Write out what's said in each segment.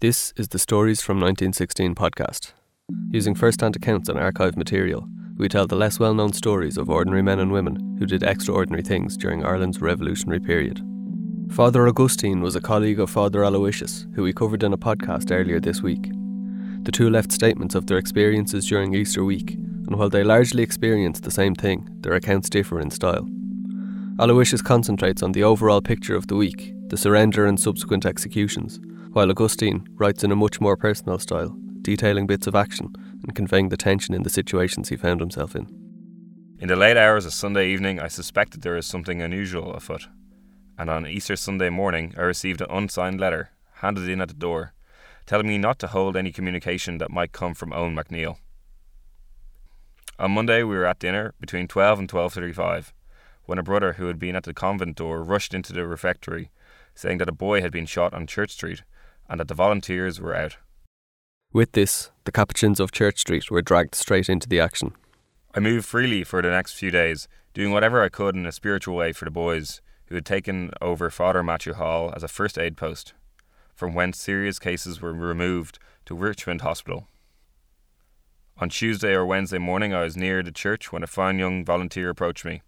This is the Stories from 1916 podcast. Using first-hand accounts and archive material, we tell the less well-known stories of ordinary men and women who did extraordinary things during Ireland's revolutionary period. Father Augustine was a colleague of Father Aloysius, who we covered in a podcast earlier this week. The two left statements of their experiences during Easter week, and while they largely experienced the same thing, their accounts differ in style. Aloysius concentrates on the overall picture of the week, the surrender and subsequent executions, while Augustine writes in a much more personal style, detailing bits of action and conveying the tension in the situations he found himself in. In the late hours of Sunday evening, I suspected there was something unusual afoot, and on Easter Sunday morning I received an unsigned letter, handed in at the door, telling me not to hold any communication that might come from Owen MacNeil. On Monday we were at dinner between 12 and 12:35, when a brother who had been at the convent door rushed into the refectory, saying that a boy had been shot on Church Street and that the volunteers were out. With this, the Capuchins of Church Street were dragged straight into the action. I moved freely for the next few days, doing whatever I could in a spiritual way for the boys, who had taken over Father Matthew Hall as a first aid post, from whence serious cases were removed to Richmond Hospital. On Tuesday or Wednesday morning I was near the church when a fine young volunteer approached me.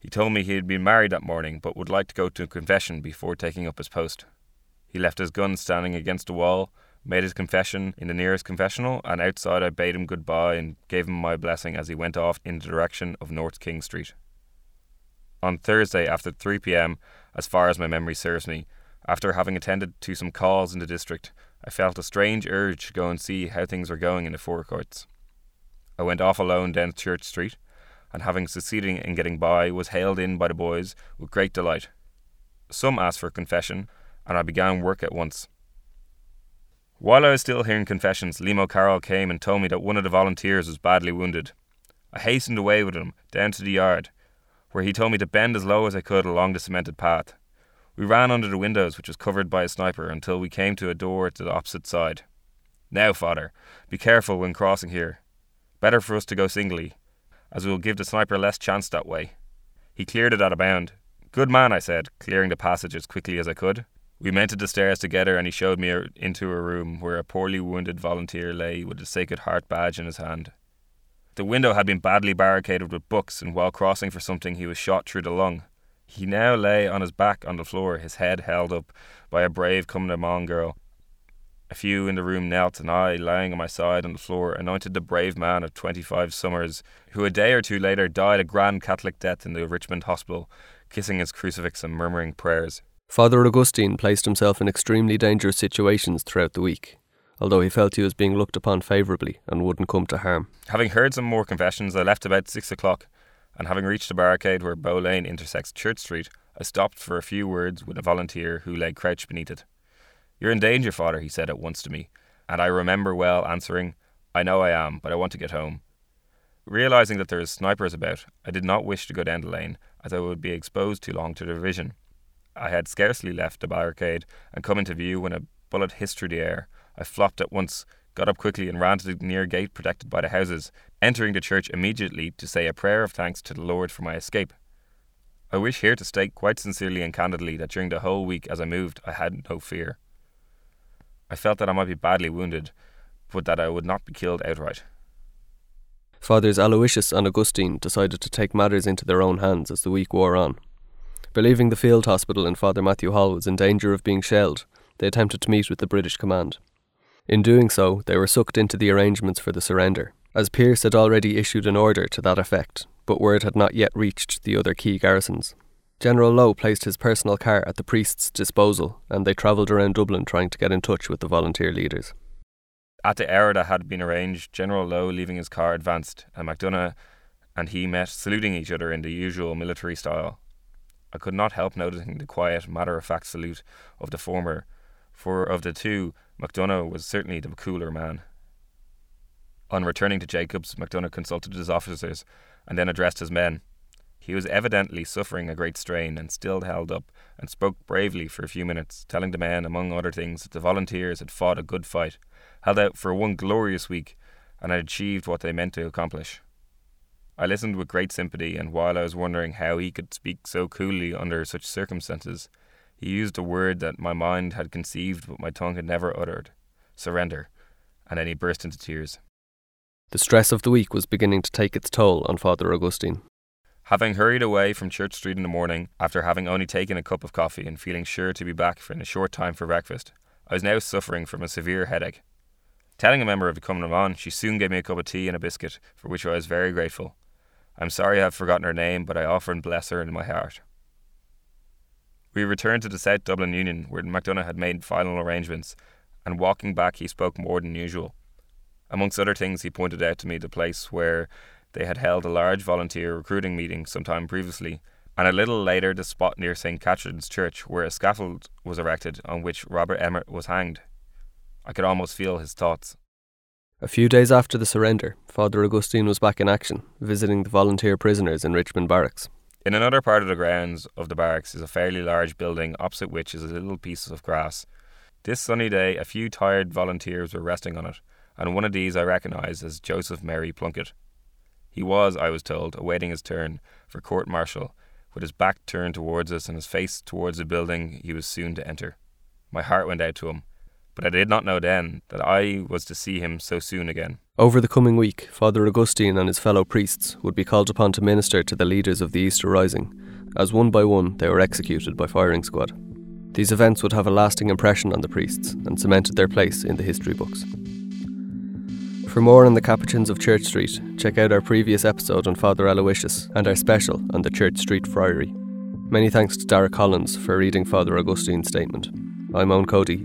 He told me he had been married that morning but would like to go to confession before taking up his post. He left his gun standing against the wall, made his confession in the nearest confessional, and outside I bade him goodbye and gave him my blessing as he went off in the direction of North King Street. On Thursday after 3 p.m, as far as my memory serves me, after having attended to some calls in the district, I felt a strange urge to go and see how things were going in the Four Courts. I went off alone down Church Street, and having succeeded in getting by, was hailed in by the boys with great delight. Some asked for confession, and I began work at once. While I was still hearing confessions, Limo Carroll came and told me that one of the volunteers was badly wounded. I hastened away with him, down to the yard, where he told me to bend as low as I could along the cemented path. We ran under the windows, which was covered by a sniper, until we came to a door to the opposite side. "Now, Father, be careful when crossing here. Better for us to go singly, as we will give the sniper less chance that way." He cleared it at a bound. "Good man," I said, clearing the passage as quickly as I could. We mounted the stairs together and he showed me into a room where a poorly wounded volunteer lay with the Sacred Heart badge in his hand. The window had been badly barricaded with books, and while crossing for something he was shot through the lung. He now lay on his back on the floor, his head held up by a brave coming-among girl. A few in the room knelt, and I, lying on my side on the floor, anointed the brave man of 25 summers, who a day or two later died a grand Catholic death in the Richmond Hospital, kissing his crucifix and murmuring prayers. Father Augustine placed himself in extremely dangerous situations throughout the week, although he felt he was being looked upon favourably and wouldn't come to harm. Having heard some more confessions, I left about 6 o'clock, and having reached the barricade where Bow Lane intersects Church Street, I stopped for a few words with a volunteer who lay crouched beneath it. "You're in danger, Father," he said at once to me, and I remember well answering, "I know I am, but I want to get home." Realising that there were snipers about, I did not wish to go down the lane, as I would be exposed too long to their vision. I had scarcely left the barricade and come into view when a bullet hissed through the air. I flopped at once, got up quickly and ran to the near gate protected by the houses, entering the church immediately to say a prayer of thanks to the Lord for my escape. I wish here to state quite sincerely and candidly that during the whole week as I moved, I had no fear. I felt that I might be badly wounded, but that I would not be killed outright. Fathers Aloysius and Augustine decided to take matters into their own hands as the week wore on. Believing the field hospital in Father Matthew Hall was in danger of being shelled, they attempted to meet with the British command. In doing so, they were sucked into the arrangements for the surrender, as Pierce had already issued an order to that effect, but word had not yet reached the other key garrisons. General Lowe placed his personal car at the priest's disposal, and they travelled around Dublin trying to get in touch with the volunteer leaders. At the hour that had been arranged, General Lowe, leaving his car, advanced, and MacDonagh and he met, saluting each other in the usual military style. I could not help noticing the quiet, matter-of-fact salute of the former, for of the two, MacDonagh was certainly the cooler man. On returning to Jacobs, MacDonagh consulted his officers and then addressed his men. He was evidently suffering a great strain and still held up, and spoke bravely for a few minutes, telling the men, among other things, that the volunteers had fought a good fight, held out for one glorious week, and had achieved what they meant to accomplish. I listened with great sympathy, and while I was wondering how he could speak so coolly under such circumstances, He used a word that my mind had conceived but my tongue had never uttered, surrender, and then he burst into tears. The stress of the week was beginning to take its toll on Father Augustine. Having hurried away from Church Street in the morning, after having only taken a cup of coffee and feeling sure to be back in a short time for breakfast, I was now suffering from a severe headache. Telling a member of the coming on, she soon gave me a cup of tea and a biscuit, for which I was very grateful. I'm sorry I have forgotten her name, but I offer and bless her in my heart. We returned to the South Dublin Union, where MacDonagh had made final arrangements, and walking back he spoke more than usual. Amongst other things, he pointed out to me the place where they had held a large volunteer recruiting meeting some time previously, and a little later the spot near St. Catherine's Church where a scaffold was erected on which Robert Emmet was hanged. I could almost feel his thoughts. A few days after the surrender, Father Augustine was back in action, visiting the volunteer prisoners in Richmond Barracks. In another part of the grounds of the barracks is a fairly large building, opposite which is a little piece of grass. This sunny day, a few tired volunteers were resting on it, and one of these I recognised as Joseph Mary Plunkett. He was, I was told, awaiting his turn for court-martial, with his back turned towards us and his face towards the building he was soon to enter. My heart went out to him, but I did not know then that I was to see him so soon again. Over the coming week, Father Augustine and his fellow priests would be called upon to minister to the leaders of the Easter Rising, as one by one they were executed by firing squad. These events would have a lasting impression on the priests and cemented their place in the history books. For more on the Capuchins of Church Street, check out our previous episode on Father Aloysius and our special on the Church Street Friary. Many thanks to Derek Collins for reading Father Augustine's statement. I'm Own Cody.